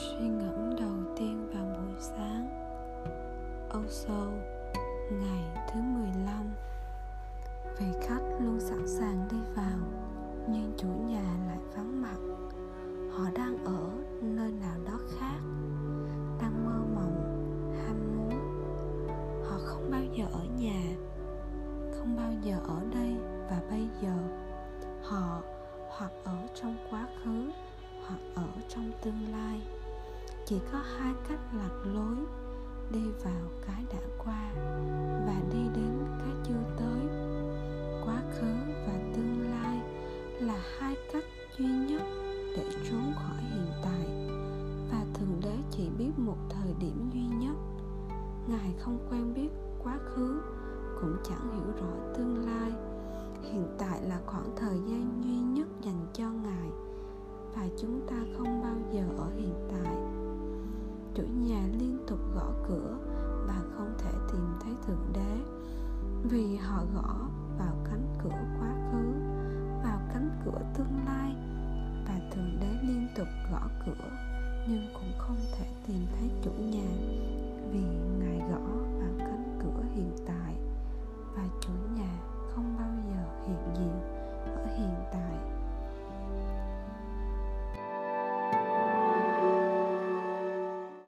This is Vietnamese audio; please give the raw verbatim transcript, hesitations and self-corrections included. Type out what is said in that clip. suy ngẫm đầu tiên vào buổi sáng. Âu Sâu, ngày thứ mười lăm. Vị khách luôn sẵn sàng đi vào, nhưng chủ nhà lại vắng mặt. Họ đang ở nơi nào đó khác, đang mơ mộng, ham muốn. Họ không bao giờ ở nhà, không bao giờ ở đây và bây giờ. Họ hoặc ở trong quá khứ, hoặc ở trong tương lai. Chỉ có hai cách lạc lối: đi vào cái đã qua và đi đến cái chưa tới. Quá khứ và tương lai là hai cách duy nhất để trốn khỏi hiện tại, và Thượng Đế chỉ biết một thời điểm duy nhất. Ngài không quen biết quá khứ, cũng chẳng hiểu rõ tương lai. Hiện tại là khoảng thời gian duy nhất dành cho Ngài, và chúng ta không bao giờ ở hiện tại. Chủ nhà liên tục gõ cửa và không thể tìm thấy Thượng Đế, vì họ gõ vào cánh cửa quá khứ, vào cánh cửa tương lai, và Thượng Đế liên tục gõ cửa nhưng cũng không thể tìm thấy chủ nhà, vì Ngài gõ vào cánh cửa hiện tại.